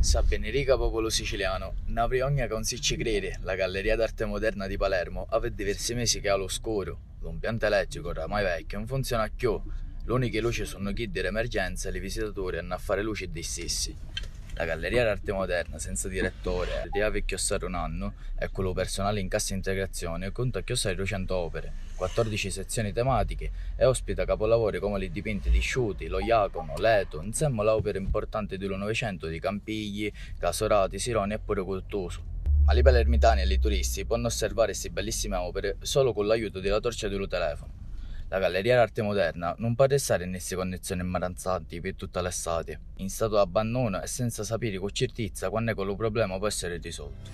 Sa benedica popolo siciliano, non avrei ogni con si ci crede, la Galleria d'Arte Moderna di Palermo aveva diversi mesi che ha lo scuro, l'impianto elettrico oramai vecchio non funziona più, l'unica luce sono chi dell'emergenza e i visitatori hanno a fare luce di stessi. La Galleria d'Arte Moderna senza direttore, deve chiossare un anno e quello personale in cassa integrazione conta chiossare 200 opere, 14 sezioni tematiche e ospita capolavori come le dipinte di Sciuti, lo Iacono, l'Eto, insieme alle opere importanti del Novecento di Campigli, Casorati, Sironi e pure Coltuso. Ma i palermitani e i turisti possono osservare queste bellissime opere solo con l'aiuto della torcia del telefono. La Galleria d'Arte Moderna non può restare in queste condizioni imbarazzanti per tutta l'estate, in stato di abbandono e senza sapere con certezza quando quello problema può essere risolto.